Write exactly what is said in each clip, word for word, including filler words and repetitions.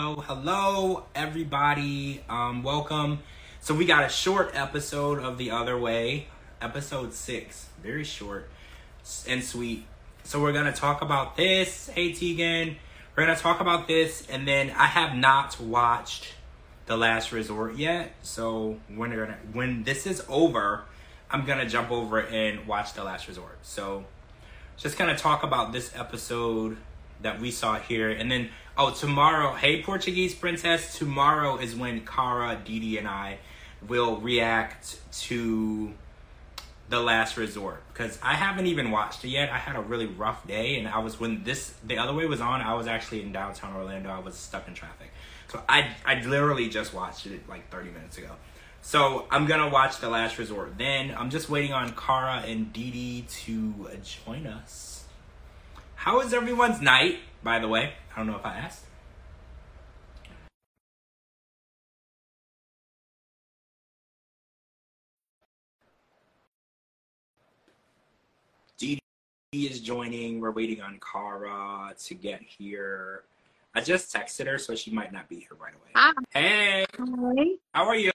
Hello, hello, everybody. Um, welcome. So we got a short episode of The Other Way, episode six. Very short and sweet. So we're gonna talk about this. Hey, Tegan. We're gonna talk about this, and then I have not watched The Last Resort yet. So when we're gonna, when this is over, I'm gonna jump over and watch The Last Resort. So just kind of talk about this episode that we saw here, and then. Oh, tomorrow, hey Portuguese Princess, tomorrow is when Cara, Dee Dee, and I will react to The Last Resort. Because I haven't even watched it yet. I had a really rough day, and I was, when this, The Other Way was on, I was actually in downtown Orlando. I was stuck in traffic. So I, I literally just watched it like thirty minutes ago. So I'm going to watch The Last Resort. Then I'm just waiting on Cara and Dee Dee to join us. How is everyone's night, by the way? I don't know if I asked. Dee Dee is joining. We're waiting on Cara to get here. I just texted her, so she might not be here right away. Hi. Hey. Hi. How are you?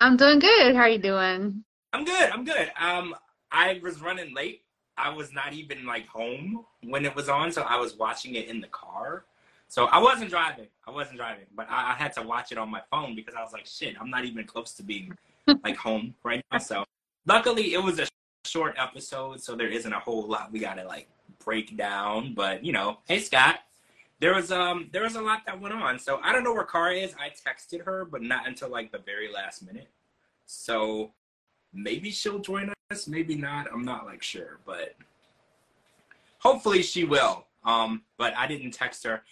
I'm doing good. How are you doing? I'm good. I'm good. Um, I was running late. I was not even like home when it was on, so I was watching it in the car. So I wasn't driving. I wasn't driving, but I, I had to watch it on my phone because I was like, shit, I'm not even close to being like home right now. So luckily it was a short episode, so there isn't a whole lot we gotta like break down. But you know, hey Scott, there was um there was a lot that went on. So I don't know where Cara is. I texted her, but not until like the very last minute. So maybe she'll join us. Maybe not. I'm not like sure, but hopefully she will. Um, but I didn't text her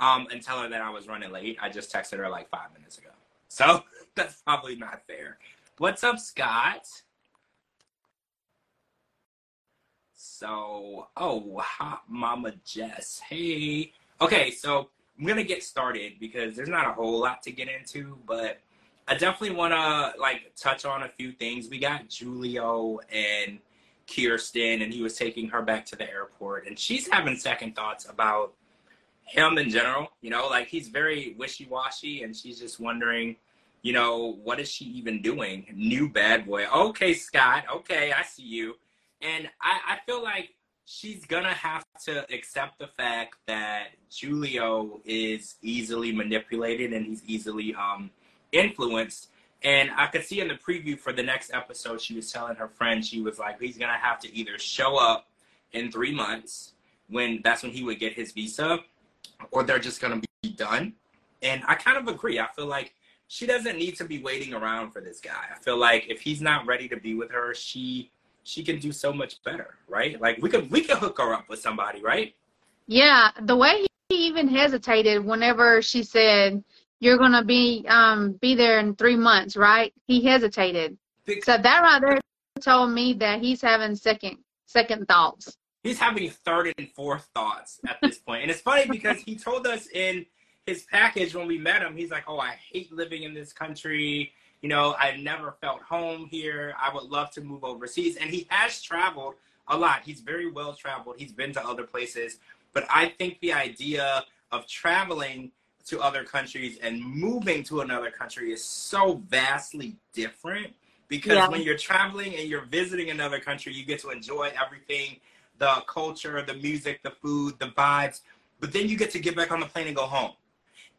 um, and tell her that I was running late. I just texted her like five minutes ago. So that's probably not fair. What's up, Scott? So, oh, hot mama Jess. Hey. Okay, so I'm going to get started because there's not a whole lot to get into, but I definitely want to, like, touch on a few things. We got Julio and Kirsten, and he was taking her back to the airport. And she's having second thoughts about him in general. You know, like, he's very wishy-washy, and she's just wondering, you know, what is she even doing? New bad boy. Okay, Scott. Okay, I see you. And I, I feel like she's going to have to accept the fact that Julio is easily manipulated and he's easily um. influenced. And I could see in the preview for the next episode, she was telling her friend, she was like, he's gonna have to either show up in three months when that's when he would get his visa, or they're just gonna be done. And I kind of agree. I feel like she doesn't need to be waiting around for this guy. I feel like if he's not ready to be with her, she she can do so much better, right? Like we could we could hook her up with somebody, right? Yeah, the way he even hesitated whenever she said, you're going to be um, be there in three months, right? He hesitated. So that right there told me that he's having second second thoughts. He's having third and fourth thoughts at this point. And it's funny because he told us in his package when we met him, he's like, oh, I hate living in this country. You know, I never felt home here. I would love to move overseas. And he has traveled a lot. He's very well traveled. He's been to other places. But I think the idea of traveling to other countries and moving to another country is so vastly different because yeah. when you're traveling and you're visiting another country, you get to enjoy everything, the culture, the music, the food, the vibes, but then you get to get back on the plane and go home.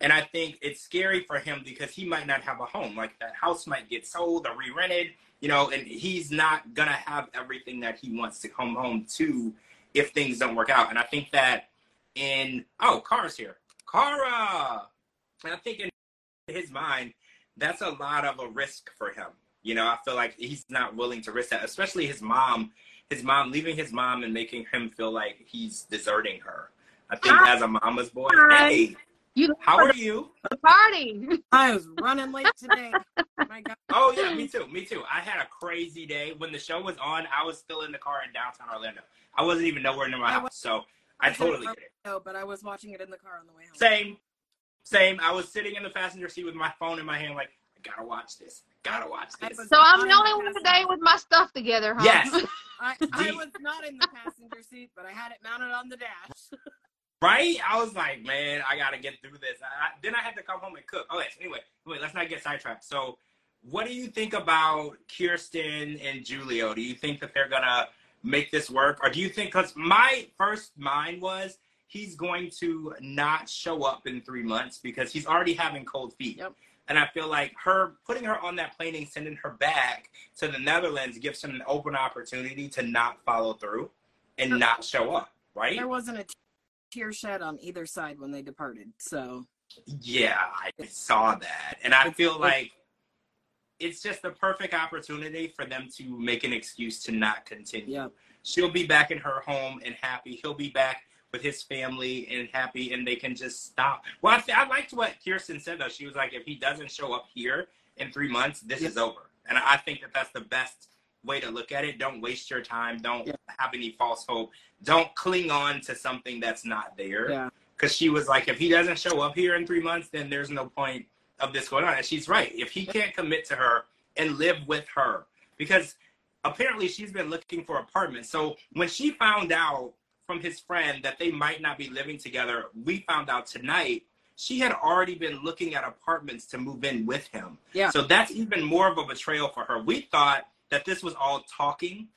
And I think it's scary for him because he might not have a home. Like that house might get sold or re-rented, you know, and he's not gonna have everything that he wants to come home to if things don't work out. And I think that in, oh, Cara's here. Cara! And I think in his mind, that's a lot of a risk for him. You know, I feel like he's not willing to risk that, especially his mom, his mom, leaving his mom and making him feel like he's deserting her. I think Hi. As a mama's boy, Hi. Hey, you how are you? The party. I was running late today. Oh, my God. Oh, yeah, me too, me too. I had a crazy day. When the show was on, I was still in the car in downtown Orlando. I wasn't even nowhere near my house, so I totally get it. No, but I was watching it in the car on the way home. Same, same. I was sitting in the passenger seat with my phone in my hand, like, I gotta watch this. I gotta watch this. So I'm the only one today with my stuff together, huh? Yes. I, I was not in the passenger seat, but I had it mounted on the dash. Right? I was like, man, I got to get through this. I, I, then I had to come home and cook. Okay, so anyway, wait, let's not get sidetracked. So what do you think about Kirsten and Julio? Do you think that they're going to make this work? Or do you think, because my first mind was, he's going to not show up in three months because he's already having cold feet. Yep. And I feel like her putting her on that plane and sending her back to the Netherlands gives him an open opportunity to not follow through and there, not show up, right? There wasn't a tear shed on either side when they departed, so. Yeah, I saw that. And I feel like it's just the perfect opportunity for them to make an excuse to not continue. Yep. She'll be back in her home and happy. He'll be back with his family and happy, and they can just stop. Well, I, th I liked what Kirsten said, though. She was like, if he doesn't show up here in three months, this yep. is over. And I think that that's the best way to look at it. Don't waste your time. Don't yep. have any false hope. Don't cling on to something that's not there. Because yeah. she was like, if he doesn't show up here in three months, then there's no point of this going on. And she's right. If he can't commit to her and live with her, because apparently she's been looking for apartments. So when she found out from his friend that they might not be living together, we found out tonight she had already been looking at apartments to move in with him. Yeah. So that's even more of a betrayal for her. We thought that this was all talking.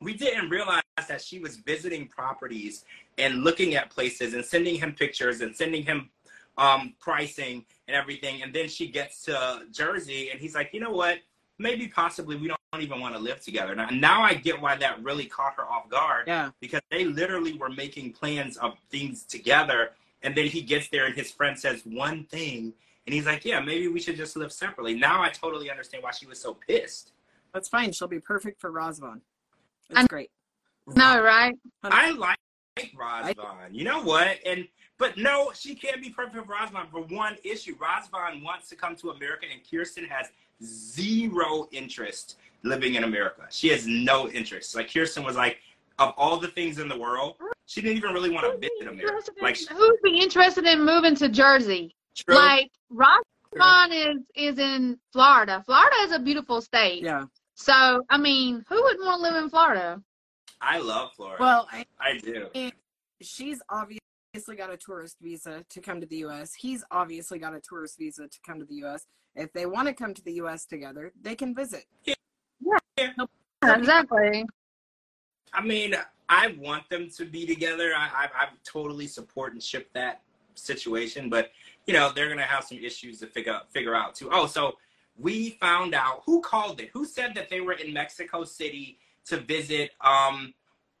We didn't realize that she was visiting properties and looking at places and sending him pictures and sending him um, pricing and everything. And then she gets to Jersey and he's like, you know what? Maybe possibly we don't even want to live together. Now, now I get why that really caught her off guard. Yeah. Because they literally were making plans of things together. And then he gets there and his friend says one thing. And he's like, yeah, maybe we should just live separately. Now I totally understand why she was so pissed. That's fine. She'll be perfect for Rozvon. That's I'm, great. No, right? I like Rozvon. I, you know what? And But no, she can't be perfect for Rozvon for one issue. Rozvon wants to come to America and Kirsten has zero interest living in America. She has no interest. Like Kirsten was like, of all the things in the world, she didn't even really want to visit America. In, like, who'd be interested in moving to Jersey? True. Like Rozvon is is in Florida. Florida is a beautiful state. Yeah. So I mean, who wouldn't want to live in Florida? I love Florida. Well, I, I do. She's obviously got a tourist visa to come to the U S He's obviously got a tourist visa to come to the U S If they want to come to the U S together, they can visit. Yeah. Yeah. Yeah, exactly. I mean, I want them to be together. I, I, I totally support and ship that situation, but you know they're gonna have some issues to figure out, figure out too. Oh, so we found out who called it. Who said that they were in Mexico City to visit um,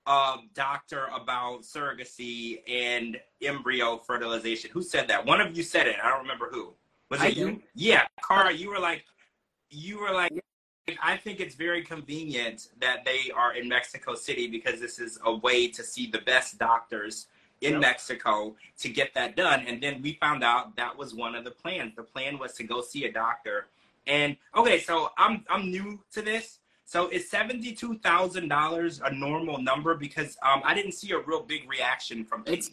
a doctor about surrogacy and embryo fertilization? Who said that? One of you said it. I don't remember who. Was it I you? Did. Yeah, Cara. You were like, you were like. I think it's very convenient that they are in Mexico City because this is a way to see the best doctors in yep. Mexico to get that done. And then we found out that was one of the plans. The plan was to go see a doctor. And okay, so I'm I'm new to this. So is seventy-two thousand dollars a normal number? Because um, I didn't see a real big reaction from it.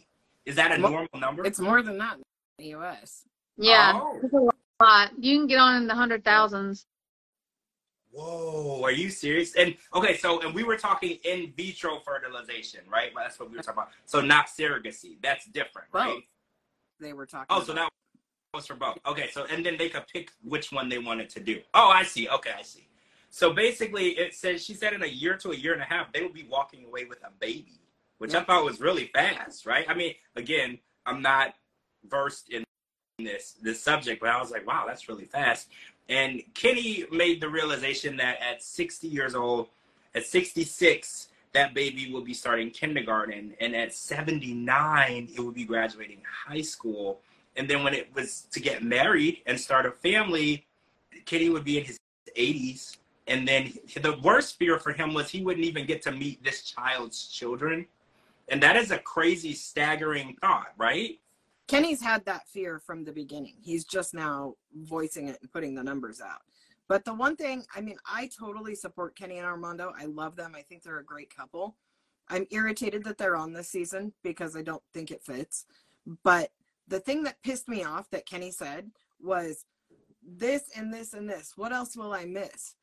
Is that a more, normal number? It's more than that in the U S Yeah, oh. It's a lot. You can get on in the hundred thousands. Whoa, are you serious? And okay, so and we were talking in vitro fertilization, right? Well, that's what we were talking about. So not surrogacy. That's different, right? Both. They were talking. Oh, about. So that was for both. Okay, so and then they could pick which one they wanted to do. Oh, I see. Okay, I see. So basically, it says she said in a year to a year and a half, they will be walking away with a baby, which yep. I thought was really fast, right? I mean, again, I'm not versed in this this subject, but I was like, wow, that's really fast. And Kenny made the realization that at sixty years old, at sixty-six, that baby will be starting kindergarten. And at seventy-nine, it will be graduating high school. And then when it was to get married and start a family, Kenny would be in his eighties. And then the worst fear for him was he wouldn't even get to meet this child's children. And that is a crazy, staggering thought, right? Kenny's had that fear from the beginning. He's just now voicing it and putting the numbers out. But the one thing, I mean, I totally support Kenny and Armando. I love them. I think they're a great couple. I'm irritated that they're on this season because I don't think it fits. But the thing that pissed me off that Kenny said was this and this and this. What else will I miss?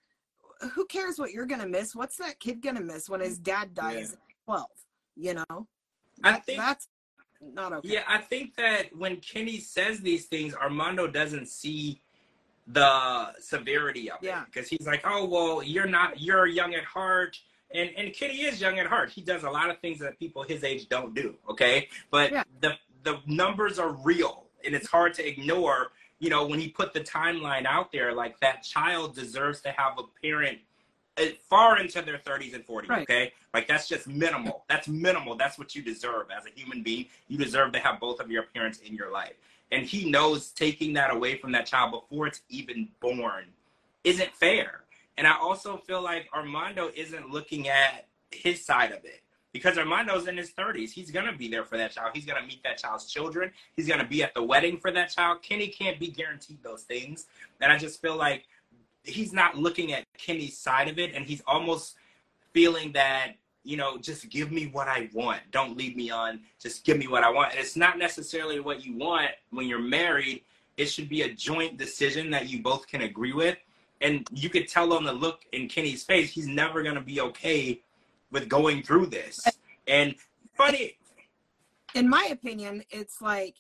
Who cares what you're going to miss? What's that kid going to miss when his dad dies yeah. at twelve? You know, that, I think that's not okay. Yeah, I think that when Kenny says these things, Armando doesn't see the severity of yeah. it, because he's like, oh, well, you're not, you're young at heart. And, and Kenny is young at heart. He does a lot of things that people his age don't do, okay? But yeah. the, the numbers are real, and it's hard to ignore, you know, when he put the timeline out there, like that child deserves to have a parent far into their thirties and forties, right. okay? Like, that's just minimal. That's minimal. That's what you deserve as a human being. You deserve to have both of your parents in your life. And he knows taking that away from that child before it's even born isn't fair. And I also feel like Armando isn't looking at his side of it, because Armando's in his thirties. He's going to be there for that child. He's going to meet that child's children. He's going to be at the wedding for that child. Kenny can't be guaranteed those things. And I just feel like he's not looking at Kenny's side of it. And he's almost feeling that, you know, just give me what I want. Don't lead me on. Just give me what I want. And it's not necessarily what you want when you're married. It should be a joint decision that you both can agree with. And you could tell on the look in Kenny's face, he's never going to be okay with going through this. And funny. In my opinion, it's like,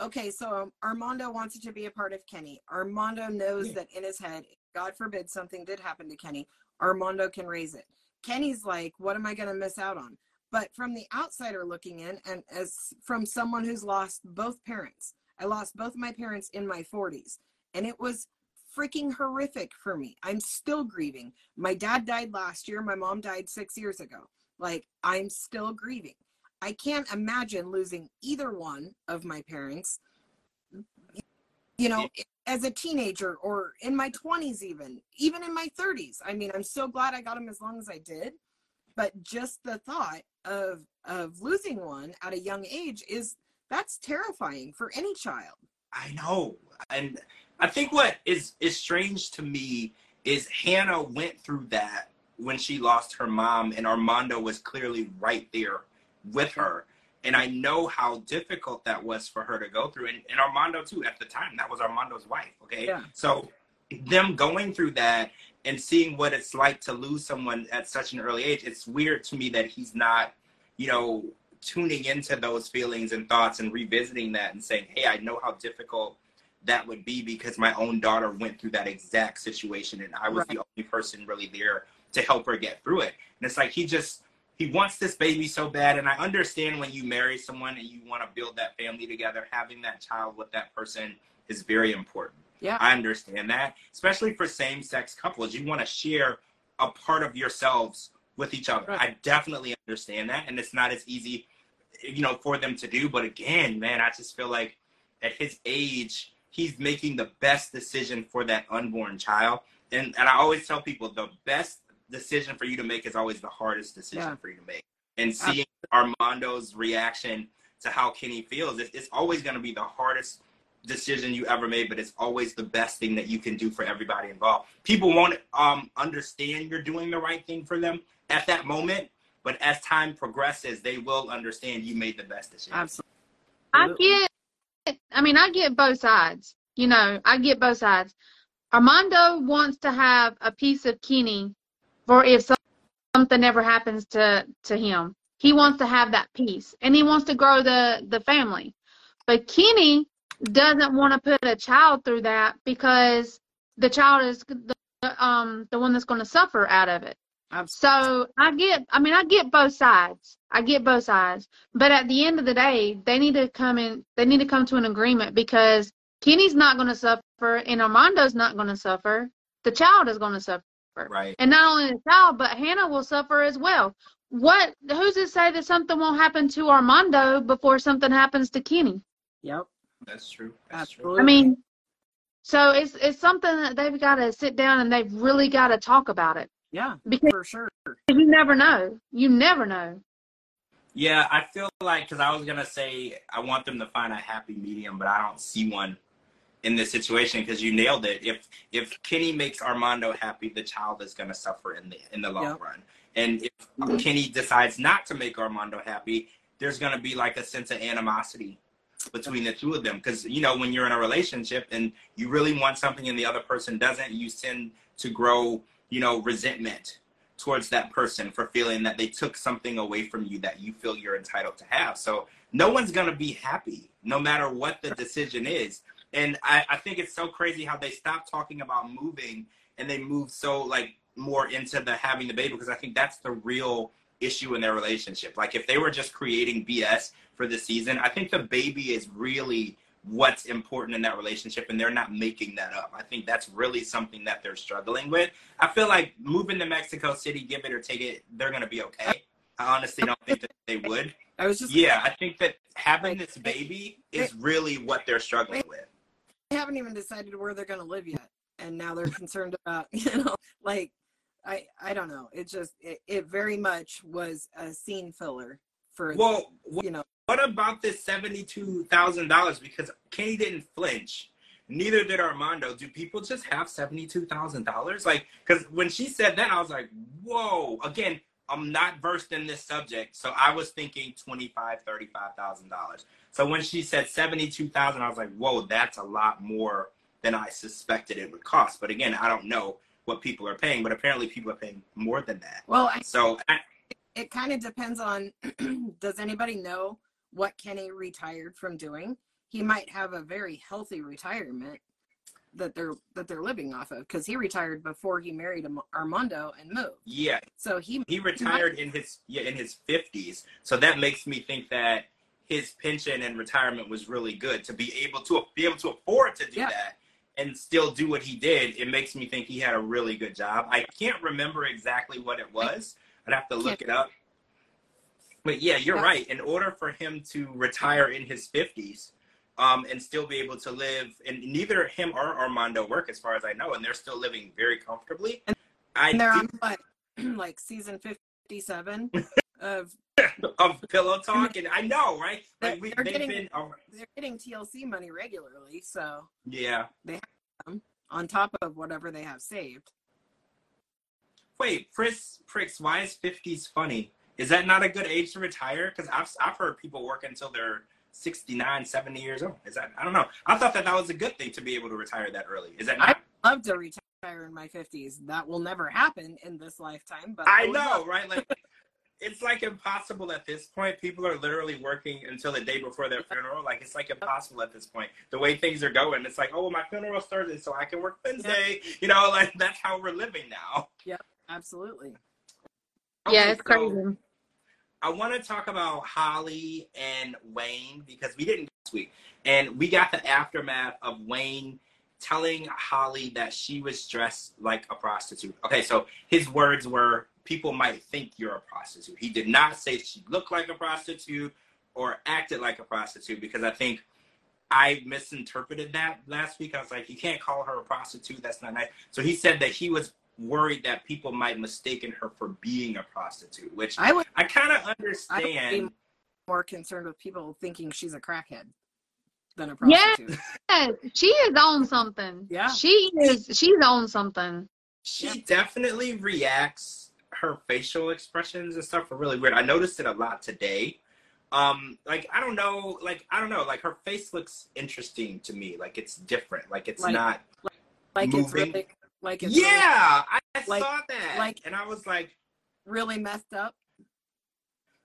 okay, so Armando wants it to be a part of Kenny. Armando knows yeah. that in his head, God forbid something did happen to Kenny, Armando can raise it. Kenny's like, what am I going to miss out on? But from the outsider looking in, and as from someone who's lost both parents, I lost both my parents in my forties, and it was freaking horrific for me. I'm still grieving. My dad died last year. My mom died six years ago. Like, I'm still grieving. I can't imagine losing either one of my parents, you know, as a teenager or in my twenties, even, even in my thirties. I mean, I'm so glad I got them as long as I did, but just the thought of, of losing one at a young age is, that's terrifying for any child. I know. And I think what is, is strange to me is Hannah went through that when she lost her mom, and Armando was clearly right there with her. And I know how difficult that was for her to go through. And, and Armando too, at the time, that was Armando's wife, okay? Yeah. So them going through that and seeing what it's like to lose someone at such an early age, it's weird to me that he's not, you know, tuning into those feelings and thoughts and revisiting that and saying, hey, I know how difficult that would be, because my own daughter went through that exact situation, and I was right. the only person really there to help her get through it. And it's like, he just, he wants this baby so bad. And I understand when you marry someone and you want to build that family together, having that child with that person is very important. Yeah, I understand that, especially for same-sex couples. You want to share a part of yourselves with each other. Right. I definitely understand that. And it's not as easy, you know, for them to do. But again, man, I just feel like at his age, he's making the best decision for that unborn child. And, and I always tell people the best decision for you to make is always the hardest decision yeah. for you to make. And seeing Absolutely. Armando's reaction to how Kenny feels, it's, it's always going to be the hardest decision you ever made, but it's always the best thing that you can do for everybody involved. People won't um, understand you're doing the right thing for them at that moment, but as time progresses, they will understand you made the best decision. Absolutely. I get I mean, I get both sides. You know, I get both sides. Armando wants to have a piece of Kenny for if something ever happens to, to him. He wants to have that piece, and he wants to grow the, the family. But Kenny doesn't want to put a child through that, because the child is the, um, the one that's going to suffer out of it. Absolutely. So I get, I mean, I get both sides. I get both sides, but at the end of the day, they need to come in, they need to come to an agreement, because Kenny's not going to suffer and Armando's not going to suffer. The child is going to suffer. Right. And not only the child, but Hannah will suffer as well. What, who's to say that something won't happen to Armando before something happens to Kenny? Yep. That's true. That's true. I mean, so it's, it's something that they've got to sit down and they've really got to talk about it. Yeah, because for sure. You never know. You never know. Yeah, I feel like, because I was going to say I want them to find a happy medium, but I don't see one in this situation, because you nailed it. If if Kenny makes Armando happy, the child is going to suffer in the, in the long yep. run. And if mm-hmm. Kenny decides not to make Armando happy, there's going to be like a sense of animosity between the two of them. Because, you know, when you're in a relationship and you really want something and the other person doesn't, you tend to grow, you know, resentment towards that person for feeling that they took something away from you that you feel you're entitled to have. So no one's going to be happy, no matter what the decision is. And I, I think it's so crazy how they stopped talking about moving and they moved so like more into the having the baby, because I think that's the real issue in their relationship. Like if they were just creating B S for the season, I think the baby is really what's important in that relationship, and they're not making that up. I think that's really something that they're struggling with. I feel like moving to Mexico City, give it or take it, they're going to be okay. I honestly don't think that they would. I was just yeah, I think that having this baby is really what they're struggling with. They haven't even decided where they're going to live yet, and now they're concerned about, you know, like, I, I don't know. It just, it, it very much was a scene filler for, well, you know. What about this seventy-two thousand dollars? Because Kenny didn't flinch. Neither did Armando. Do people just have seventy-two thousand dollars? Like, because when she said that, I was like, whoa. Again, I'm not versed in this subject. So I was thinking twenty-five thousand, thirty-five thousand dollars. So when she said seventy-two thousand dollars, I was like, whoa, that's a lot more than I suspected it would cost. But again, I don't know what people are paying, but apparently people are paying more than that. Well, I, so I, it kind of depends on, does anybody know what Kenny retired from doing? He might have a very healthy retirement that they're that they're living off of, because he retired before he married Armando and moved. Yeah. So he he retired he might, in his yeah in his fifties. So that makes me think that his pension and retirement was really good to be able to be able to afford to do yeah. that and still do what he did. It makes me think he had a really good job. I can't remember exactly what it was. I'd have to look it up. But yeah, you're right. In order for him to retire in his fifties um, and still be able to live, and neither him or Armando work as far as I know, and they're still living very comfortably. And I they're do, on like, like season fifty-seven of of Pillow Talk, and I know, right? Like we, they're, getting, been, oh, they're getting T L C money regularly, so yeah, they have them on top of whatever they have saved. Wait, Pris, Pricks, why is fifties funny? Is that not a good age to retire? Because I've, I've heard people work until they're sixty-nine, seventy years old. Is that, I don't know. I thought that that was a good thing to be able to retire that early. Is that not? I'd love to retire in my fifties. That will never happen in this lifetime. But I, I know, right? Like, it's like impossible at this point. People are literally working until the day before their funeral. Like, it's like impossible at this point. The way things are going, it's like, oh, my funeral's Thursday, so I can work Wednesday. Yeah. You know, like, that's how we're living now. Yep, absolutely. Okay, yeah, it's so crazy. I want to talk about Holly and Wayne, because we didn't this week. And we got the aftermath of Wayne telling Holly that she was dressed like a prostitute. Okay, so his words were, people might think you're a prostitute. He did not say she looked like a prostitute or acted like a prostitute, because I think I misinterpreted that last week. I was like, you can't call her a prostitute. That's not nice. So he said that he was worried that people might mistaken her for being a prostitute, which I, would, I kind of understand. I would be more concerned with people thinking she's a crackhead than a prostitute. Yes, she is on something. Yeah, she is. She's on something. She yeah. definitely reacts. Her facial expressions and stuff are really weird. I noticed it a lot today. Um, like I don't know. Like I don't know. Like her face looks interesting to me. Like it's different. Like it's like, not like, like moving. It's really Like it's yeah, really, I like, saw that, like, and I was like, really messed up.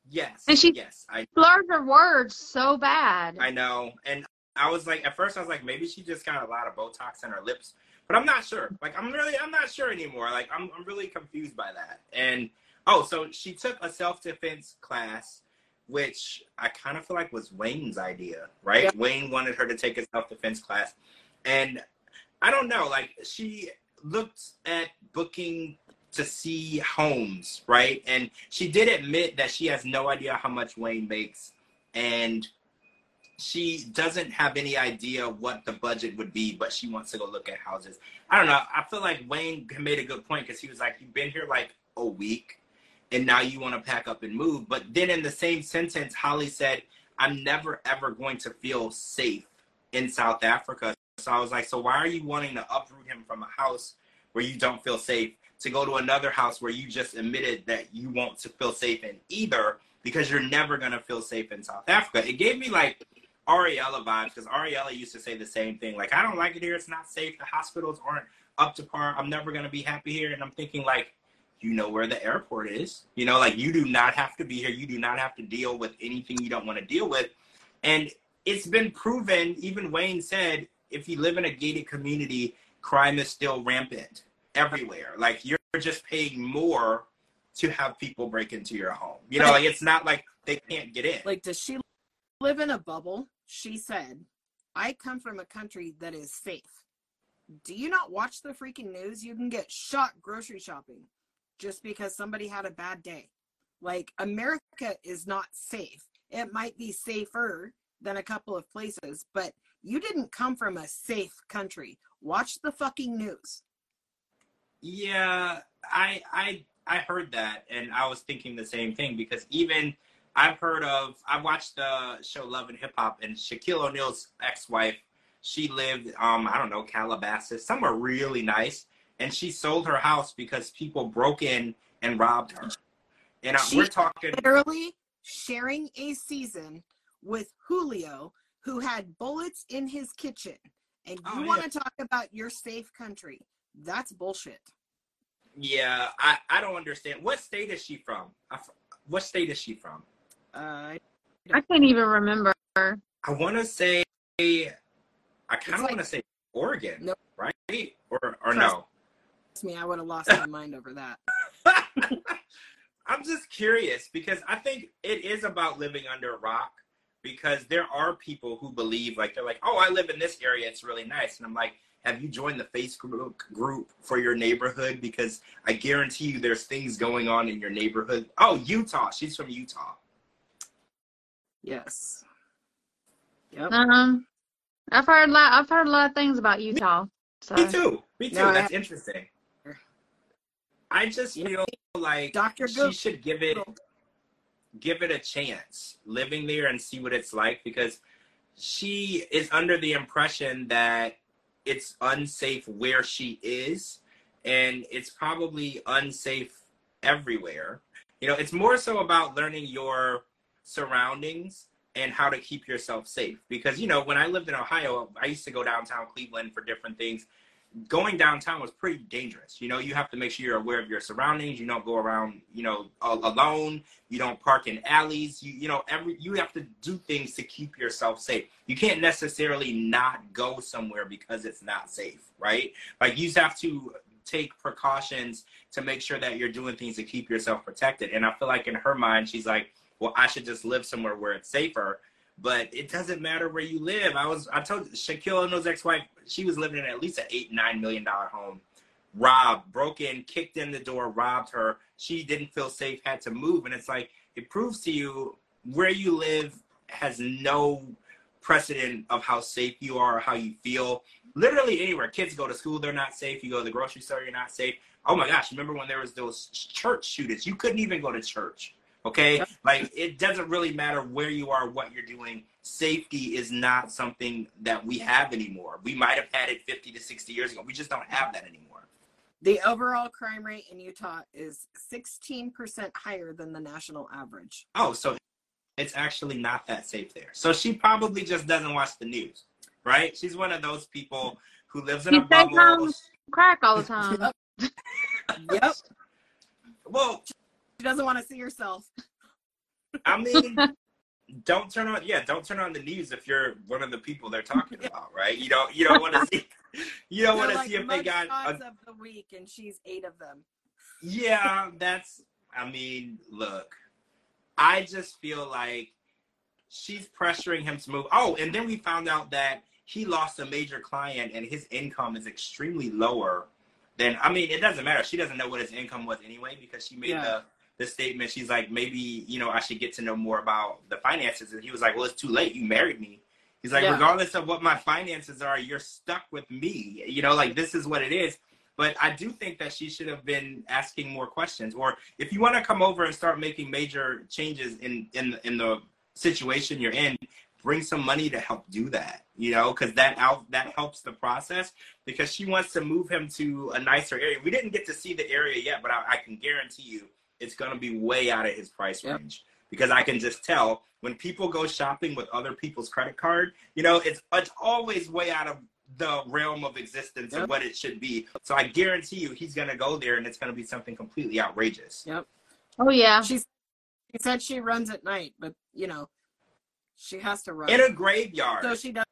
Yes, and she yes, I blurred her words so bad. I know, and I was like, at first I was like, maybe she just got a lot of Botox in her lips, but I'm not sure. Like, I'm really, I'm not sure anymore. Like, I'm, I'm really confused by that. And oh, so she took a self-defense class, which I kind of feel like was Wayne's idea, right? Yeah. Wayne wanted her to take a self-defense class, and I don't know, like she looked at booking to see homes, right? And she did admit that she has no idea how much Wayne makes, and she doesn't have any idea what the budget would be, but she wants to go look at houses. I don't know. I feel like Wayne made a good point, because he was like, you've been here like a week, and now you want to pack up and move. But then in the same sentence, Holly said, I'm never, ever going to feel safe in South Africa. So I was like, so why are you wanting to uproot him from a house where you don't feel safe to go to another house where you just admitted that you won't to feel safe in either, because you're never going to feel safe in South Africa? It gave me like Ariella vibes, because Ariella used to say the same thing. Like, I don't like it here. It's not safe. The hospitals aren't up to par. I'm never going to be happy here. And I'm thinking like, you know where the airport is. You know, like, you do not have to be here. You do not have to deal with anything you don't want to deal with. And it's been proven, even Wayne said, if you live in a gated community, crime is still rampant everywhere. Like, you're just paying more to have people break into your home. You know, like, it's not like they can't get in. Like, does she live in a bubble? She said, I come from a country that is safe. Do you not watch the freaking news? You can get shot grocery shopping just because somebody had a bad day. Like, America is not safe. It might be safer than a couple of places, but you didn't come from a safe country. Watch the fucking news. Yeah, I I I heard that, and I was thinking the same thing, because even I've heard of, I watched the show Love and Hip Hop, and Shaquille O'Neal's ex-wife, she lived, um, I don't know, Calabasas, somewhere really nice, and she sold her house because people broke in and robbed her. And she, we're talking literally sharing a season with Julio, who had bullets in his kitchen, and you oh, want to yeah. talk about your safe country. That's bullshit. Yeah, I, I don't understand. What state is she from? I, what state is she from? Uh, I can't even remember. I want to say, I kind of like, want to say Oregon, nope. right? Or or trust, no? Trust me, I would have lost my mind over that. I'm just curious, because I think it is about living under a rock, because there are people who believe, like, they're like, oh, I live in this area, it's really nice. And I'm like, have you joined the Facebook group for your neighborhood? Because I guarantee you there's things going on in your neighborhood. Oh, Utah. She's from Utah. Yes. Yep. Um, I've heard a lot, I've heard a lot of things about Utah. So. Me too. Me too. No, That's I interesting. I just yeah. feel like Doctor she Good. should give it give it a chance living there and see what it's like, because she is under the impression that it's unsafe where she is, and it's probably unsafe everywhere. You know, it's more so about learning your surroundings and how to keep yourself safe. Because, you know, when I lived in Ohio, I used to go downtown Cleveland for different things. Going downtown was pretty dangerous. You know, you have to make sure you're aware of your surroundings. You don't go around, you know, alone. You don't park in alleys. You, you know, every, you have to do things to keep yourself safe. You can't necessarily not go somewhere because it's not safe, right? Like, you just have to take precautions to make sure that you're doing things to keep yourself protected. And I feel like in her mind, she's like, well, I should just live somewhere where it's safer. But it doesn't matter where you live. I was, I told Shaquille O'Neal's ex-wife, she was living in at least an eight, nine million dollar home. Robbed, broke in, kicked in the door, robbed her. She didn't feel safe, had to move. And it's like, it proves to you where you live has no precedent of how safe you are, or how you feel. Literally anywhere. Kids go to school, they're not safe. You go to the grocery store, you're not safe. Oh my gosh, remember when there was those church shootings? You couldn't even go to church. Okay, like, it doesn't really matter where you are, what you're doing. Safety is not something that we have anymore. We might have had it fifty to sixty years ago. We just don't have that anymore. The overall crime rate in Utah is sixteen percent higher than the national average. Oh, so it's actually not that safe there. So she probably just doesn't watch the news, right? She's one of those people who lives in you a bubble. Mom, crack all the time. Yep. Yep. Well, she doesn't want to see herself. I mean, don't turn on yeah don't turn on the news if you're one of the people they're talking about, right? You don't you don't want to see you don't want to like see if they got a, of the week, and she's eight of them. Yeah, that's, I mean, look, I just feel like she's pressuring him to move. Oh, and then we found out that he lost a major client, and his income is extremely lower than, I mean, it doesn't matter. She doesn't know what his income was anyway, because she made yeah. the the statement. She's like, maybe, you know, I should get to know more about the finances. And he was like, well, it's too late. You married me. He's like, yeah. regardless of what my finances are, you're stuck with me. You know, like, this is what it is. But I do think that she should have been asking more questions. Or if you want to come over and start making major changes in, in, in the situation you're in, bring some money to help do that, you know, because that out that helps the process, because she wants to move him to a nicer area. We didn't get to see the area yet, but I, I can guarantee you it's going to be way out of his price yep. range, because I can just tell when people go shopping with other people's credit card, you know, it's, it's always way out of the realm of existence yep. and what it should be. So I guarantee you he's going to go there and it's going to be something completely outrageous. Yep. Oh, yeah. She's, she said she runs at night, but, you know, she has to run. In a graveyard. So she doesn't,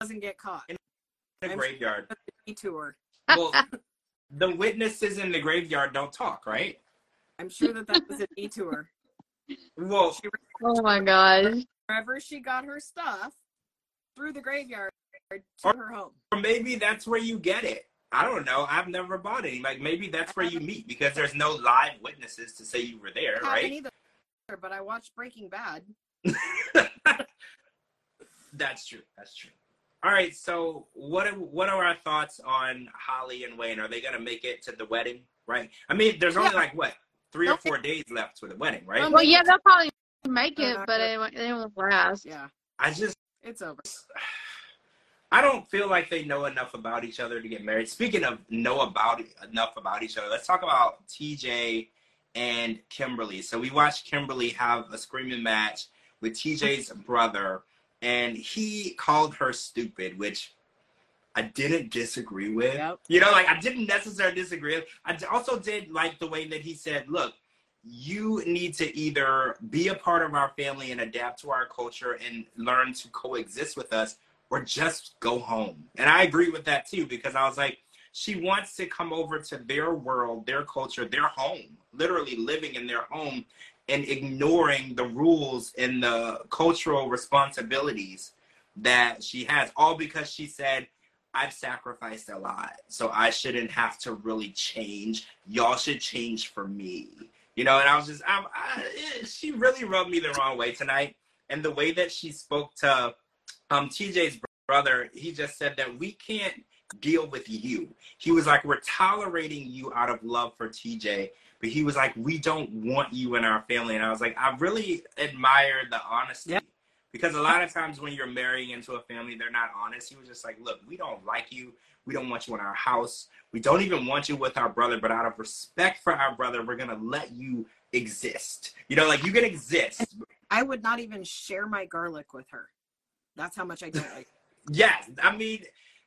doesn't get caught. In a and graveyard. Detour. Well, the witnesses in the graveyard don't talk, right? I'm sure that that was a detour. Whoa. She oh, my God. Wherever she got her stuff, through the graveyard to or, her home. Or maybe that's where you get it. I don't know. I've never bought any. Like, maybe that's where you meet, because there's no live witnesses to say you were there, I right? Either, but I watched Breaking Bad. That's true. That's true. All right. So what are, what are our thoughts on Holly and Wayne? Are they going to make it to the wedding? Right. I mean, there's only yeah. like what, three or four days left to the wedding, right? Well, like, yeah, they'll probably make it, but it won't, it won't last. Yeah. I just, it's over. I don't feel like they know enough about each other to get married. Speaking of know about enough about each other, let's talk about T J and Kimberly. So we watched Kimberly have a screaming match with T J's brother, and he called her stupid, which I didn't disagree with. Yep. You know, like, I didn't necessarily disagree with. I also did like the way that he said, look, you need to either be a part of our family and adapt to our culture and learn to coexist with us, or just go home. And I agree with that too, because I was like, she wants to come over to their world, their culture, their home, literally living in their home and ignoring the rules and the cultural responsibilities that she has, all because she said, I've sacrificed a lot, so I shouldn't have to really change. Y'all should change for me. You know, and I was just, I'm, I, she really rubbed me the wrong way tonight. And the way that she spoke to Um, T J's brother, he just said that we can't deal with you. He was like, we're tolerating you out of love for T J, but he was like, we don't want you in our family. And I was like, I really admire the honesty, yeah. because a lot of times when you're marrying into a family, they're not honest. He was just like, look, we don't like you. We don't want you in our house. We don't even want you with our brother, but out of respect for our brother, we're going to let you exist. You know, like, you can exist. I would not even share my garlic with her. That's how much I don't like. Yes, I mean,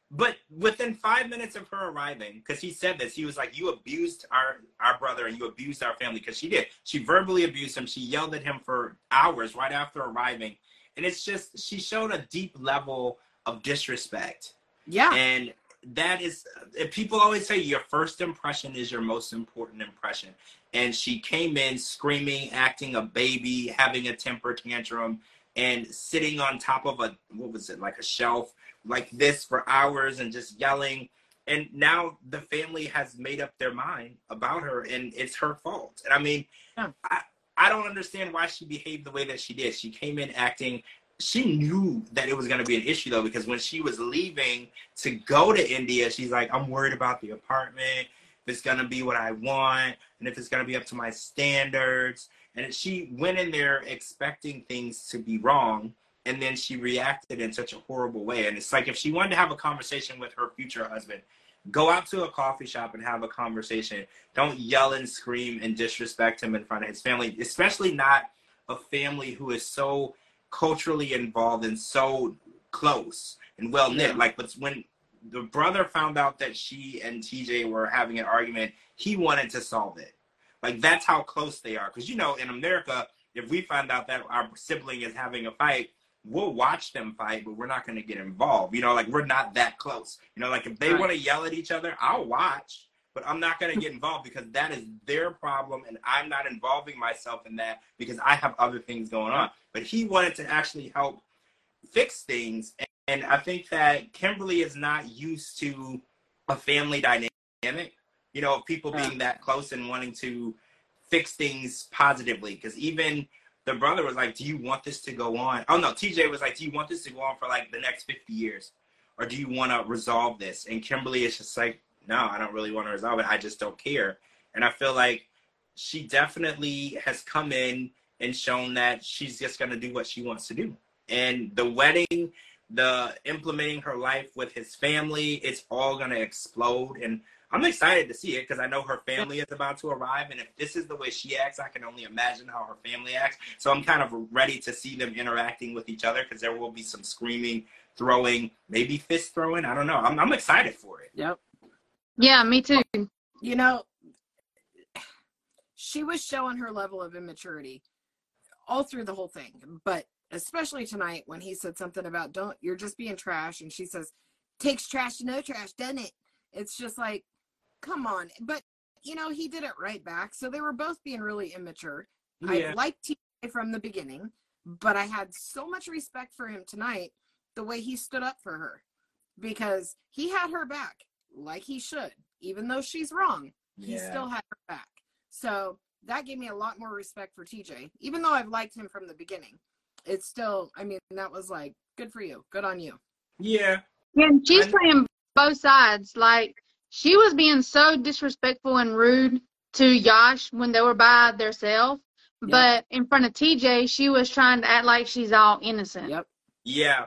but within five minutes of her arriving, because he said this, he was like, you abused our, our brother and you abused our family, because she did. She verbally abused him. She yelled at him for hours right after arriving. And it's just, she showed a deep level of disrespect. Yeah. And that is, people always say your first impression is your most important impression. And she came in screaming, acting a baby, having a temper tantrum, and sitting on top of a, what was it, like a shelf like this for hours and just yelling. And now the family has made up their mind about her, and it's her fault. And I mean, yeah. I, I don't understand why she behaved the way that she did. She came in acting, she knew that it was going to be an issue though, because when she was leaving to go to India, she's like, I'm worried about the apartment, if it's going to be what I want, and if it's going to be up to my standards. And she went in there expecting things to be wrong, and then she reacted in such a horrible way. And it's like, if she wanted to have a conversation with her future husband, go out to a coffee shop and have a conversation. Don't yell and scream and disrespect him in front of his family, especially not a family who is so culturally involved and so close and well-knit. Yeah. Like, but when the brother found out that she and T J were having an argument, he wanted to solve it. Like, that's how close they are. Because, you know, in America, if we find out that our sibling is having a fight, we'll watch them fight, but we're not going to get involved. You know, like, we're not that close. You know, like, if they want to yell at each other, I'll watch, but I'm not going to get involved, because that is their problem, and I'm not involving myself in that because I have other things going on. But he wanted to actually help fix things. And, and I think that Kimberly is not used to a family dynamic. You know, people being that close and wanting to fix things positively. Because even the brother was like, do you want this to go on? Oh, no, T J was like, do you want this to go on for, like, the next fifty years? Or do you want to resolve this? And Kimberly is just like, no, I don't really want to resolve it. I just don't care. And I feel like she definitely has come in and shown that she's just going to do what she wants to do. And the wedding, the implementing her life with his family, it's all going to explode. And I'm excited to see it because I know her family is about to arrive. And if this is the way she acts, I can only imagine how her family acts. So I'm kind of ready to see them interacting with each other because there will be some screaming, throwing, maybe fist throwing. I don't know. I'm, I'm excited for it. Yep. Yeah, me too. You know, she was showing her level of immaturity all through the whole thing. But especially tonight when he said something about don't, you're just being trash. And she says, takes trash to no trash, doesn't it? It's just like, come on. But, you know, he did it right back. So they were both being really immature. Yeah. I liked T J from the beginning, but I had so much respect for him tonight, the way he stood up for her, because he had her back like he should, even though she's wrong. He yeah. still had her back. So that gave me a lot more respect for T J, even though I've liked him from the beginning. It's still, I mean, that was like, good for you. Good on you. Yeah. Yeah, and she's playing both sides. Like, she was being so disrespectful and rude to Yash when they were by themselves. Yep. But in front of T J, she was trying to act like she's all innocent. Yep. Yeah.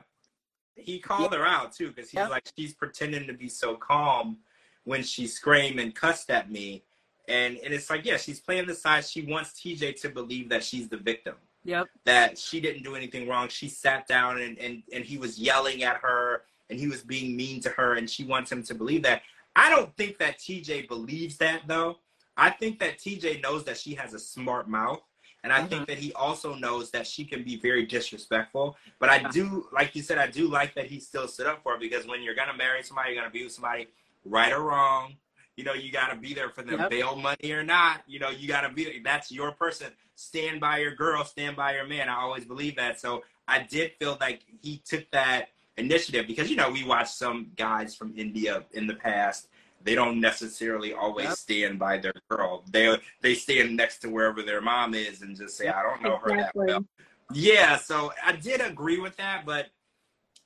He called yep. her out, too, because he's yep. like, she's pretending to be so calm when she screamed and cussed at me. And, and it's like, yeah, she's playing the side. She wants T J to believe that she's the victim. Yep. That she didn't do anything wrong. She sat down and, and, and he was yelling at her. And he was being mean to her, and she wants him to believe that. I don't think that T J believes that, though. I think that T J knows that she has a smart mouth, and I mm-hmm. think that he also knows that she can be very disrespectful. But I do, like you said, I do like that he still stood up for her, because when you're going to marry somebody, you're going to be with somebody, right or wrong. You know, you got to be there for them, yep. bail money or not. You know, you got to be, that's your person. Stand by your girl, stand by your man. I always believe that. So I did feel like he took that initiative, because, you know, we watched some guys from India in the past. They don't necessarily always yep. stand by their girl. They they stand next to wherever their mom is and just say, I don't know her exactly. that well. Yeah, so I did agree with that, but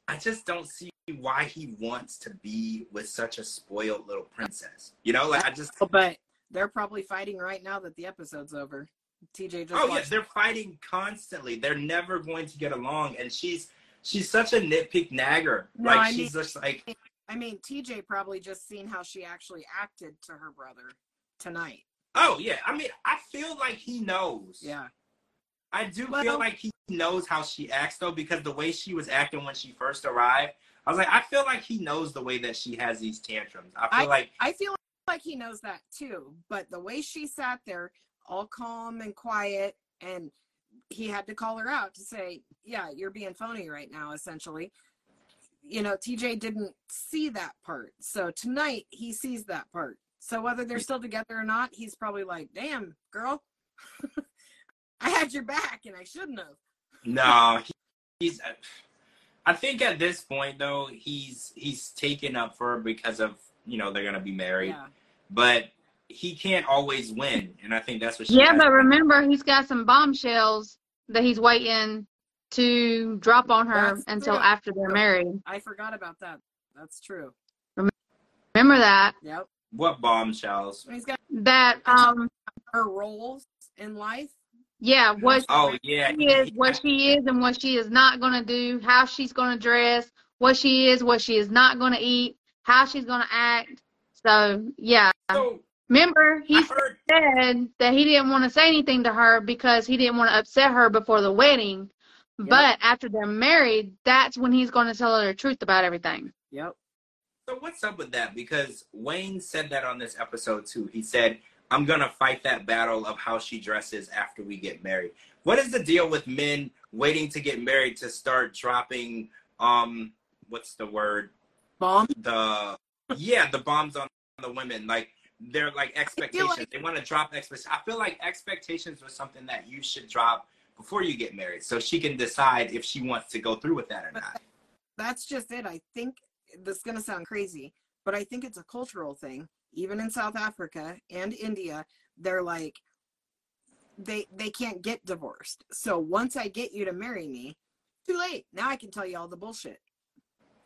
I just don't see why he wants to be with such a spoiled little princess. You know, like I just. But they're probably fighting right now that the episode's over. T J just. Oh yeah, they're fighting constantly. They're never going to get along, and she's. She's such a nitpick nagger. No, like, I mean, she's just like. I mean, T J probably just seen how she actually acted to her brother tonight. Oh, yeah. I mean, I feel like he knows. Yeah. I do well, feel like he knows how she acts, though, because the way she was acting when she first arrived, I was like, I feel like he knows the way that she has these tantrums. I feel I, like. I feel like he knows that, too. But the way she sat there, all calm and quiet, and he had to call her out to say, yeah, you're being phony right now, essentially. You know, T J didn't see that part. So tonight he sees that part. So whether they're still together or not, he's probably like, damn, girl, I had your back and I shouldn't have. No, he, he's, I think at this point though, he's, he's taken up for her because of, you know, they're going to be married, yeah. but he can't always win, and I think that's what she yeah has. But remember, he's got some bombshells that he's waiting to drop on her that's until true. After they're married. I forgot about that. That's true. Remember that. Yep. What bombshells? He's got that um her roles in life. Yeah, what oh yeah she is, what she is and what she is not going to do, how she's going to dress, what she is, what she is not going to eat, how she's going to act. So yeah. So, remember, he said that he didn't want to say anything to her because he didn't want to upset her before the wedding. Yep. But after they're married, that's when he's going to tell her the truth about everything. Yep. So what's up with that? Because Wayne said that on this episode, too. He said, I'm going to fight that battle of how she dresses after we get married. What is the deal with men waiting to get married to start dropping, um, what's the word? Bomb? The, yeah, the bombs on the women. Like, they're like expectations. Like they want to drop expectations. I feel like expectations are something that you should drop before you get married, so she can decide if she wants to go through with that or not. That's just it. I think this is gonna sound crazy, but I think it's a cultural thing. Even in South Africa and India, they're like they they can't get divorced. So once I get you to marry me, too late. Now I can tell you all the bullshit.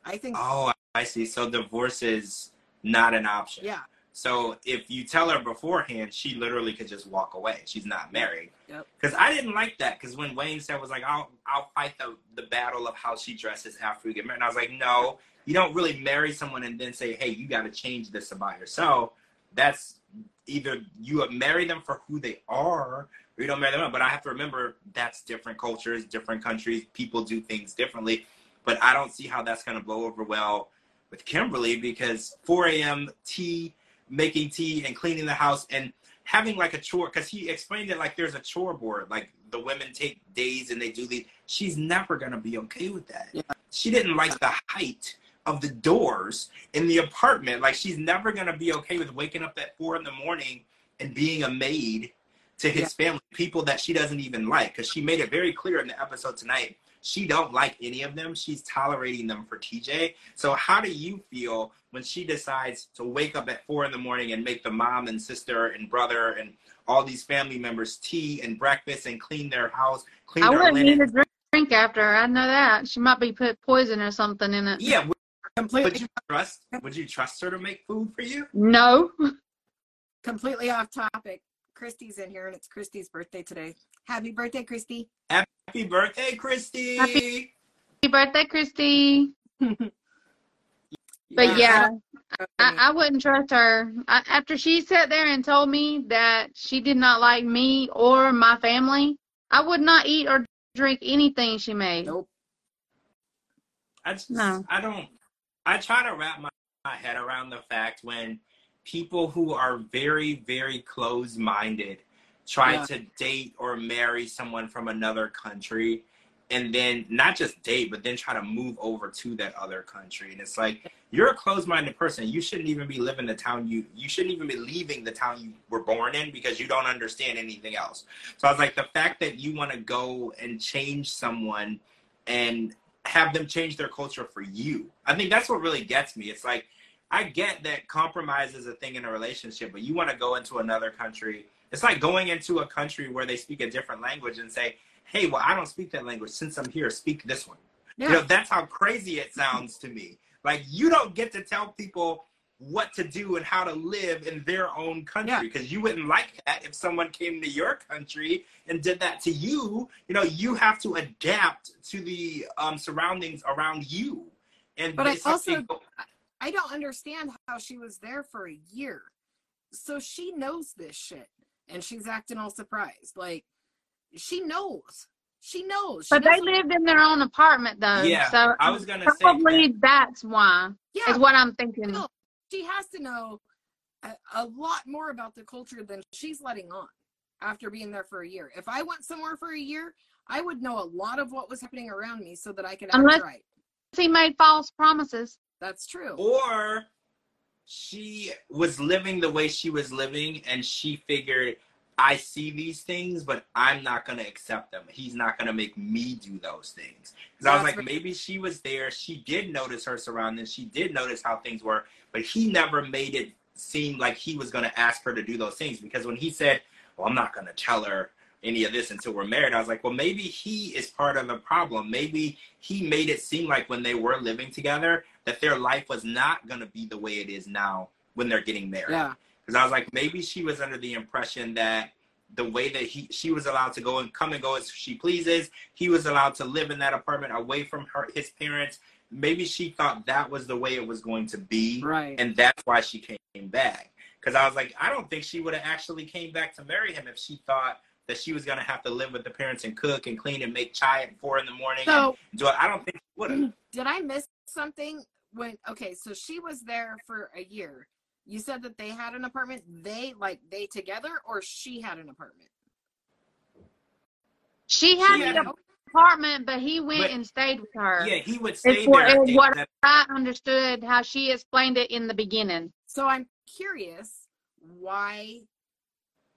I think. Oh, I see. So divorce is not an option. Yeah. So if you tell her beforehand, she literally could just walk away. She's not married. Yep. Because I didn't like that. Because when Wayne said, was like, I'll, I'll fight the, the battle of how she dresses after we get married. And I was like, no, you don't really marry someone and then say, hey, you got to change this about yourself. that's either you marry them for who they are, or you don't marry them up. But I have to remember that's different cultures, different countries. People do things differently. But I don't see how that's going to blow over well with Kimberly, because four a m tea, making tea and cleaning the house and having like a chore. Because he explained it like there's a chore board. Like the women take days and they do these. She's never going to be okay with that. Yeah. She didn't like the height of the doors in the apartment. Like she's never going to be okay with waking up at four in the morning and being a maid to his yeah. family, people that she doesn't even like. Because she made it very clear in the episode tonight, she don't like any of them. She's tolerating them for T J. So how do you feel when she decides to wake up at four in the morning and make the mom and sister and brother and all these family members tea and breakfast and clean their house, clean I their wouldn't linen. Need a drink, drink after her. I know that. She might be put poison or something in it. Yeah. Completely. Would you trust, would you trust her to make food for you? No. Completely off topic. Christy's in here, and it's Christy's birthday today. Happy birthday, Christy. Happy birthday, Christy. Happy, happy birthday, Christy. But yeah, yeah I, I wouldn't trust her. I, after she sat there and told me that she did not like me or my family, I would not eat or drink anything she made. Nope. I just, no. I don't, I try to wrap my, my head around the fact when people who are very, very closed-minded try yeah. to date or marry someone from another country, and then not just date, but then try to move over to that other country. And it's like, you're a closed-minded person. You shouldn't even be living the town you, you shouldn't even be leaving the town you were born in, because you don't understand anything else. So I was like, the fact that you want to go and change someone and have them change their culture for you, I think that's what really gets me. It's like, I get that compromise is a thing in a relationship, but you want to go into another country. It's like going into a country where they speak a different language and say, hey, well, I don't speak that language. Since I'm here, speak this one. Yeah. You know, that's how crazy it sounds to me. Like, you don't get to tell people what to do and how to live in their own country, because yeah. you wouldn't like that if someone came to your country and did that to you. You know, you have to adapt to the um, surroundings around you. And but I also... Go- I don't understand how she was there for a year. So she knows this shit, and she's acting all surprised. Like, she knows. She knows. She but knows they lived in their own apartment, though. Yeah, so I was going to say probably that. that's why, yeah, is what I'm thinking. No, she has to know a, a lot more about the culture than she's letting on after being there for a year. If I went somewhere for a year, I would know a lot of what was happening around me so that I could act Unless right. He made false promises. That's true. Or she was living the way she was living, and she figured, I see these things, but I'm not going to accept them. He's not going to make me do those things. Because I was like, right. maybe she was there. She did notice her surroundings. She did notice how things were, but he never made it seem like he was going to ask her to do those things. Because when he said, well, I'm not going to tell her any of this until we're married, I was like, well, maybe he is part of the problem. Maybe he made it seem like when they were living together that their life was not going to be the way it is now when they're getting married. Yeah. Because I was like, maybe she was under the impression that the way that he, she was allowed to go and come and go as she pleases, he was allowed to live in that apartment away from her, his parents. Maybe she thought that was the way it was going to be. Right. And that's why she came back. Because I was like, I don't think she would have actually came back to marry him if she thought that she was going to have to live with the parents and cook and clean and make chai at four in the morning. So, and do it. I don't think she would have. Did I miss something? When okay, so she was there for a year. You said that they had an apartment. They like they together, or she had an apartment? She had, she had an apartment, but he went but, and stayed with her. Yeah, he would stay for, there. It, what that. I understood how she explained it in the beginning. So I'm curious why,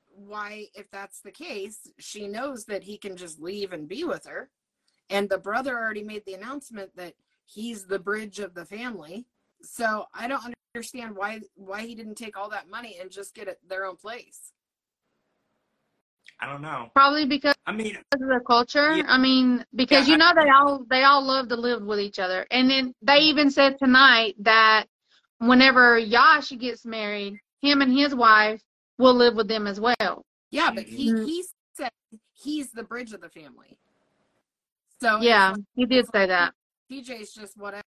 why if that's the case, she knows that he can just leave and be with her, and the brother already made the announcement that he's the bridge of the family. So I don't understand why why he didn't take all that money and just get it their own place. I don't know. Probably because I mean because of the culture. Yeah. I mean, because yeah, you know I, they all they all love to live with each other. And then they even said tonight that whenever Yash gets married, him and his wife will live with them as well. Yeah, but he, mm-hmm. he said he's the bridge of the family. So yeah, he did say that. T J's just whatever.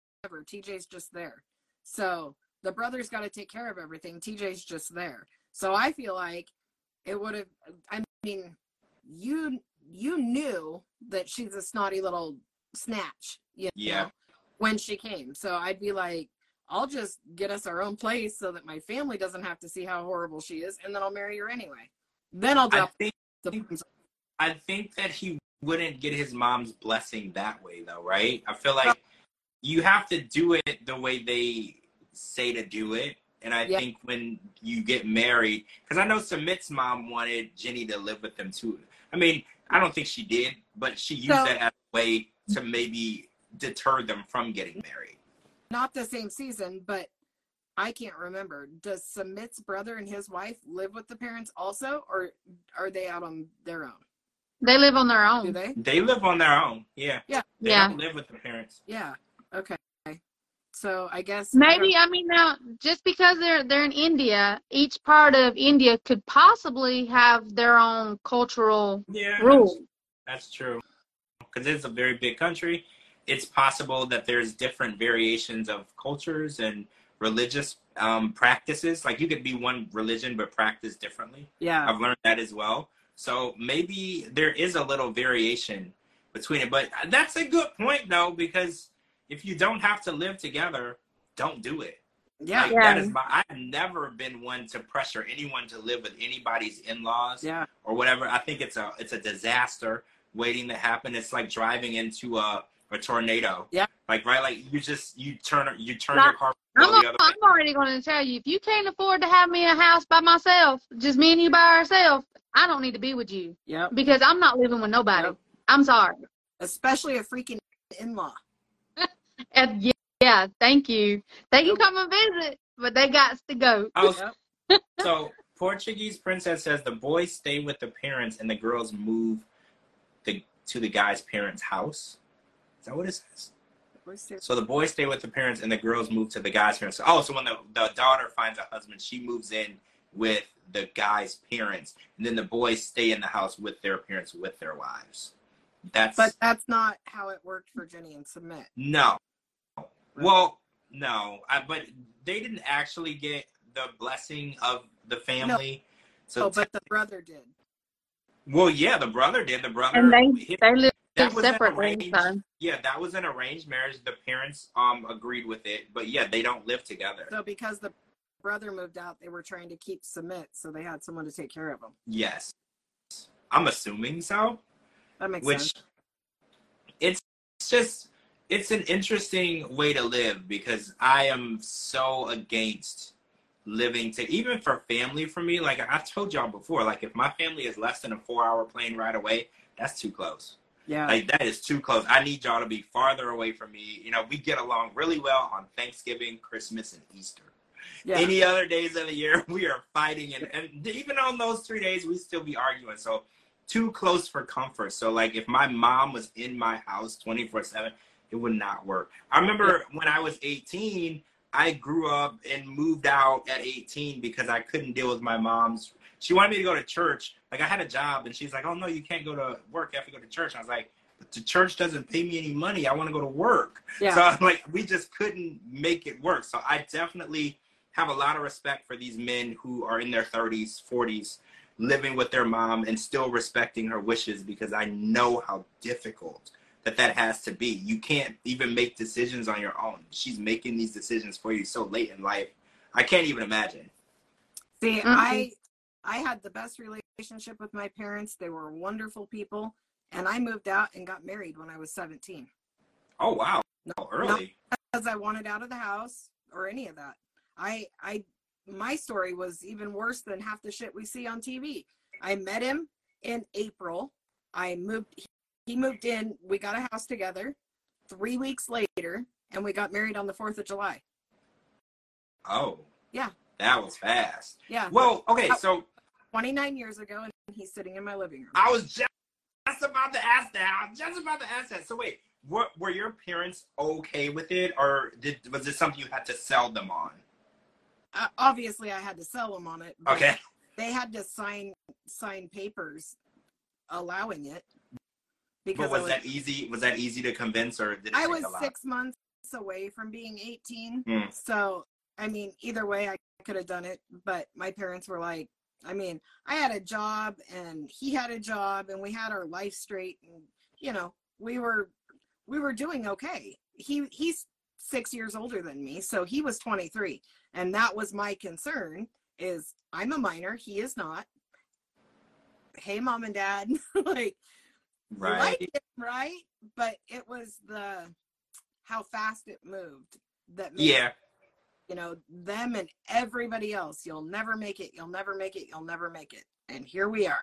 T J's just there. So The brother's got to take care of everything. T J's just there. So I feel like it would have, I mean, you you knew that she's a snotty little snatch, you know, yeah, when she came. So I'd be like, I'll just get us our own place so that my family doesn't have to see how horrible she is, and then I'll marry her anyway. Then I'll drop I think, the I think that he wouldn't get his mom's blessing that way, though, right? I feel like you have to do it the way they say to do it. And I yeah. think when you get married, because I know Sumit's mom wanted Jenny to live with them too. I mean, I don't think she did, but she used so, that as a way to maybe deter them from getting married. Not the same season, but I can't remember. Does Sumit's brother and his wife live with the parents also, or are they out on their own? They live on their own. Do they? They live on their own. Yeah. Yeah. They yeah. don't live with the parents. Yeah. Okay. So I guess maybe I, I mean now just because they're they're in India, each part of India could possibly have their own cultural yeah, rules. That's, that's true, because it's a very big country. It's possible that there's different variations of cultures and religious um, practices. Like you could be one religion but practice differently. Yeah, I've learned that as well. So maybe there is a little variation between it. But that's a good point though, because if you don't have to live together, don't do it. Yeah, like, yeah. That is my, I've never been one to pressure anyone to live with anybody's in-laws yeah. or whatever. I think it's a it's a disaster waiting to happen. It's like driving into a, a tornado. Yeah. Like right, like you just you turn you turn like, your car. I'm, the other I'm already going to tell you, if you can't afford to have me in a house by myself, just me and you by ourselves, I don't need to be with you. Yeah. Because I'm not living with nobody. Yep. I'm sorry. Especially a freaking in-law. And yeah, yeah, thank you. They can come and visit, but they got to go. Oh, so Portuguese princess says the boys stay with the parents and the girls move the, to the guy's parents' house. Is that what it says? The so the boys stay with the parents and the girls move to the guy's parents. Oh, so when the, the daughter finds a husband, she moves in with the guy's parents. And then the boys stay in the house with their parents, with their wives. That's, but that's not how it worked for Jenny and Sumit. No. Well, no, I, but they didn't actually get the blessing of the family. No. So, oh, but the brother did. Well, yeah, the brother did. The brother and they, hit, they lived separately. Yeah, that was an arranged marriage. The parents um agreed with it, but yeah, they don't live together. So because the brother moved out, they were trying to keep Sumit, so they had someone to take care of him. Yes, I'm assuming so. That makes Which, sense. It's just. It's an interesting way to live because I am so against living to, even for family for me, like I told y'all before, like if my family is less than a four hour plane ride away, that's too close. Yeah. Like that is too close. I need y'all to be farther away from me. You know, we get along really well on Thanksgiving, Christmas, and Easter. Yeah. Any other days of the year, we are fighting. And, and even on those three days, we still be arguing. So too close for comfort. So like if my mom was in my house twenty-four seven, it would not work. I remember yeah. when I was eighteen, I grew up and moved out at eighteen because I couldn't deal with my mom's. She wanted me to go to church. Like I had a job and she's like, oh no, you can't go to work. You have to go to church. And I was like, but the church doesn't pay me any money. I want to go to work. Yeah. So I'm like, we just couldn't make it work. So I definitely have a lot of respect for these men who are in their thirties, forties, living with their mom and still respecting her wishes, because I know how difficult That, that has to be. You can't even make decisions on your own. She's making these decisions for you so late in life. I can't even imagine. See, mm-hmm. I I had the best relationship with my parents. They were wonderful people, and I moved out and got married when I was seventeen. Oh wow. No, early. Not because I wanted out of the house or any of that. I I my story was even worse than half the shit we see on T V. I met him in April. I moved He moved in, we got a house together three weeks later, and we got married on the fourth of July. Oh. Yeah. That was fast. Yeah. Well, okay, so. twenty-nine years ago, and he's sitting in my living room. I was just about to ask that. I was just about to ask that. So wait, what, were your parents okay with it, or did, was this something you had to sell them on? Uh, obviously, I had to sell them on it. But okay. They had to sign sign papers allowing it. Because but was, was that easy? Was that easy to convince, or did it I take was a lot? six months away from being eighteen, mm. so I mean, either way, I could have done it, but my parents were like, I mean, I had a job and he had a job and we had our life straight, and you know, we were we were doing okay. He he's six years older than me, so he was twenty-three, and that was my concern, is I'm a minor, he is not. Hey, mom and dad, like, right. You like it, right? But it was the how fast it moved that made yeah. You know, them and everybody else, you'll never make it, you'll never make it, you'll never make it. And here we are.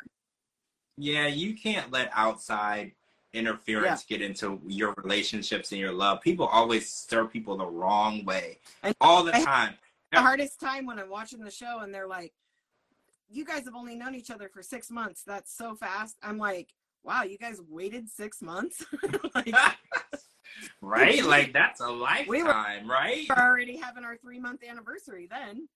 Yeah, you can't let outside interference yeah. get into your relationships and your love. People always stir people the wrong way. And all the I time. The hardest time when I'm watching the show and they're like, you guys have only known each other for six months. That's so fast. I'm like, wow, you guys waited six months? Like, right, like that's a lifetime. We were, right, we're already having our three month anniversary then.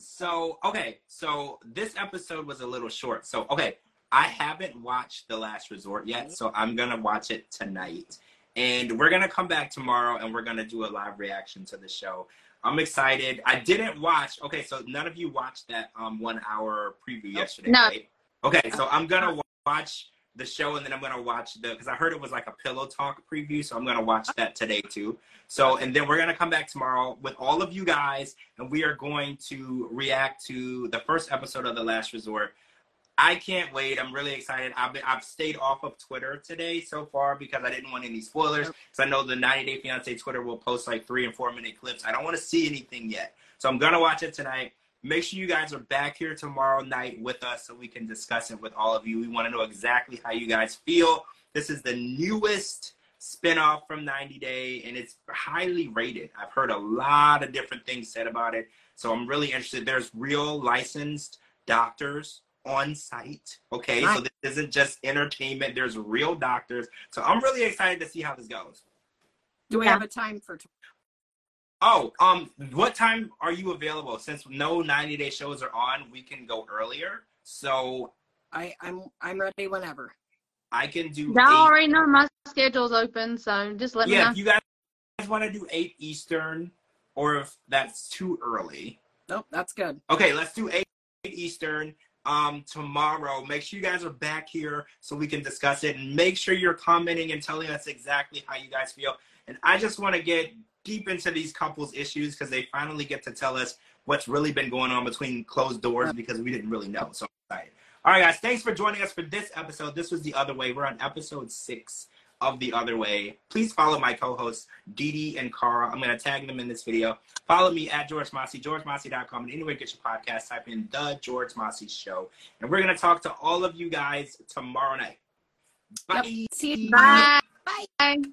So okay, so this episode was a little short, so okay, I haven't watched The Last Resort yet, okay. So I'm gonna watch it tonight, and we're gonna come back tomorrow and we're gonna do a live reaction to the show. I'm excited. I didn't watch, okay, so none of you watched that um one hour preview yesterday, no. Right? Okay, so I'm gonna watch the show, and then I'm gonna watch the, because I heard it was like a pillow talk preview, so I'm gonna watch that today too. So, and then we're gonna come back tomorrow with all of you guys, and we are going to react to the first episode of The Last Resort. I can't wait. I'm really excited. I've been, I've stayed off of Twitter today so far because I didn't want any spoilers. So I know the ninety day fiance Twitter will post like three and four minute clips. I don't want to see anything yet. So I'm gonna watch it tonight. Make sure you guys are back here tomorrow night with us so we can discuss it with all of you. We want to know exactly how you guys feel. This is the newest spinoff from ninety day, and it's highly rated. I've heard a lot of different things said about it, so I'm really interested. There's real licensed doctors on site, okay? Nice. So this isn't just entertainment. There's real doctors. So I'm really excited to see how this goes. Do we have a time for t- Oh, um, what time are you available? Since no ninety day shows are on, we can go earlier. So I, I'm I'm ready whenever. I can do Now I already know my schedule's open, so just let yeah, me know. Yeah, if you guys want to do eight Eastern, or if that's too early. Nope, that's good. Okay, let's do eight Eastern um, tomorrow. Make sure you guys are back here so we can discuss it. And make sure you're commenting and telling us exactly how you guys feel. And I just want to get deep into these couples issues because they finally get to tell us what's really been going on between closed doors, because we didn't really know. So I'm excited. All right, guys, thanks for joining us for this episode. This was The Other Way. We're on episode six of The Other Way. Please follow my co-hosts, Dee Dee and Cara. I'm going to tag them in this video. Follow me at George Mossey, george mossey dot com, and anywhere you get your podcast, type in The George Mossey Show. And we're going to talk to all of you guys tomorrow night. Bye. Yep. See you. Bye. Bye. Bye.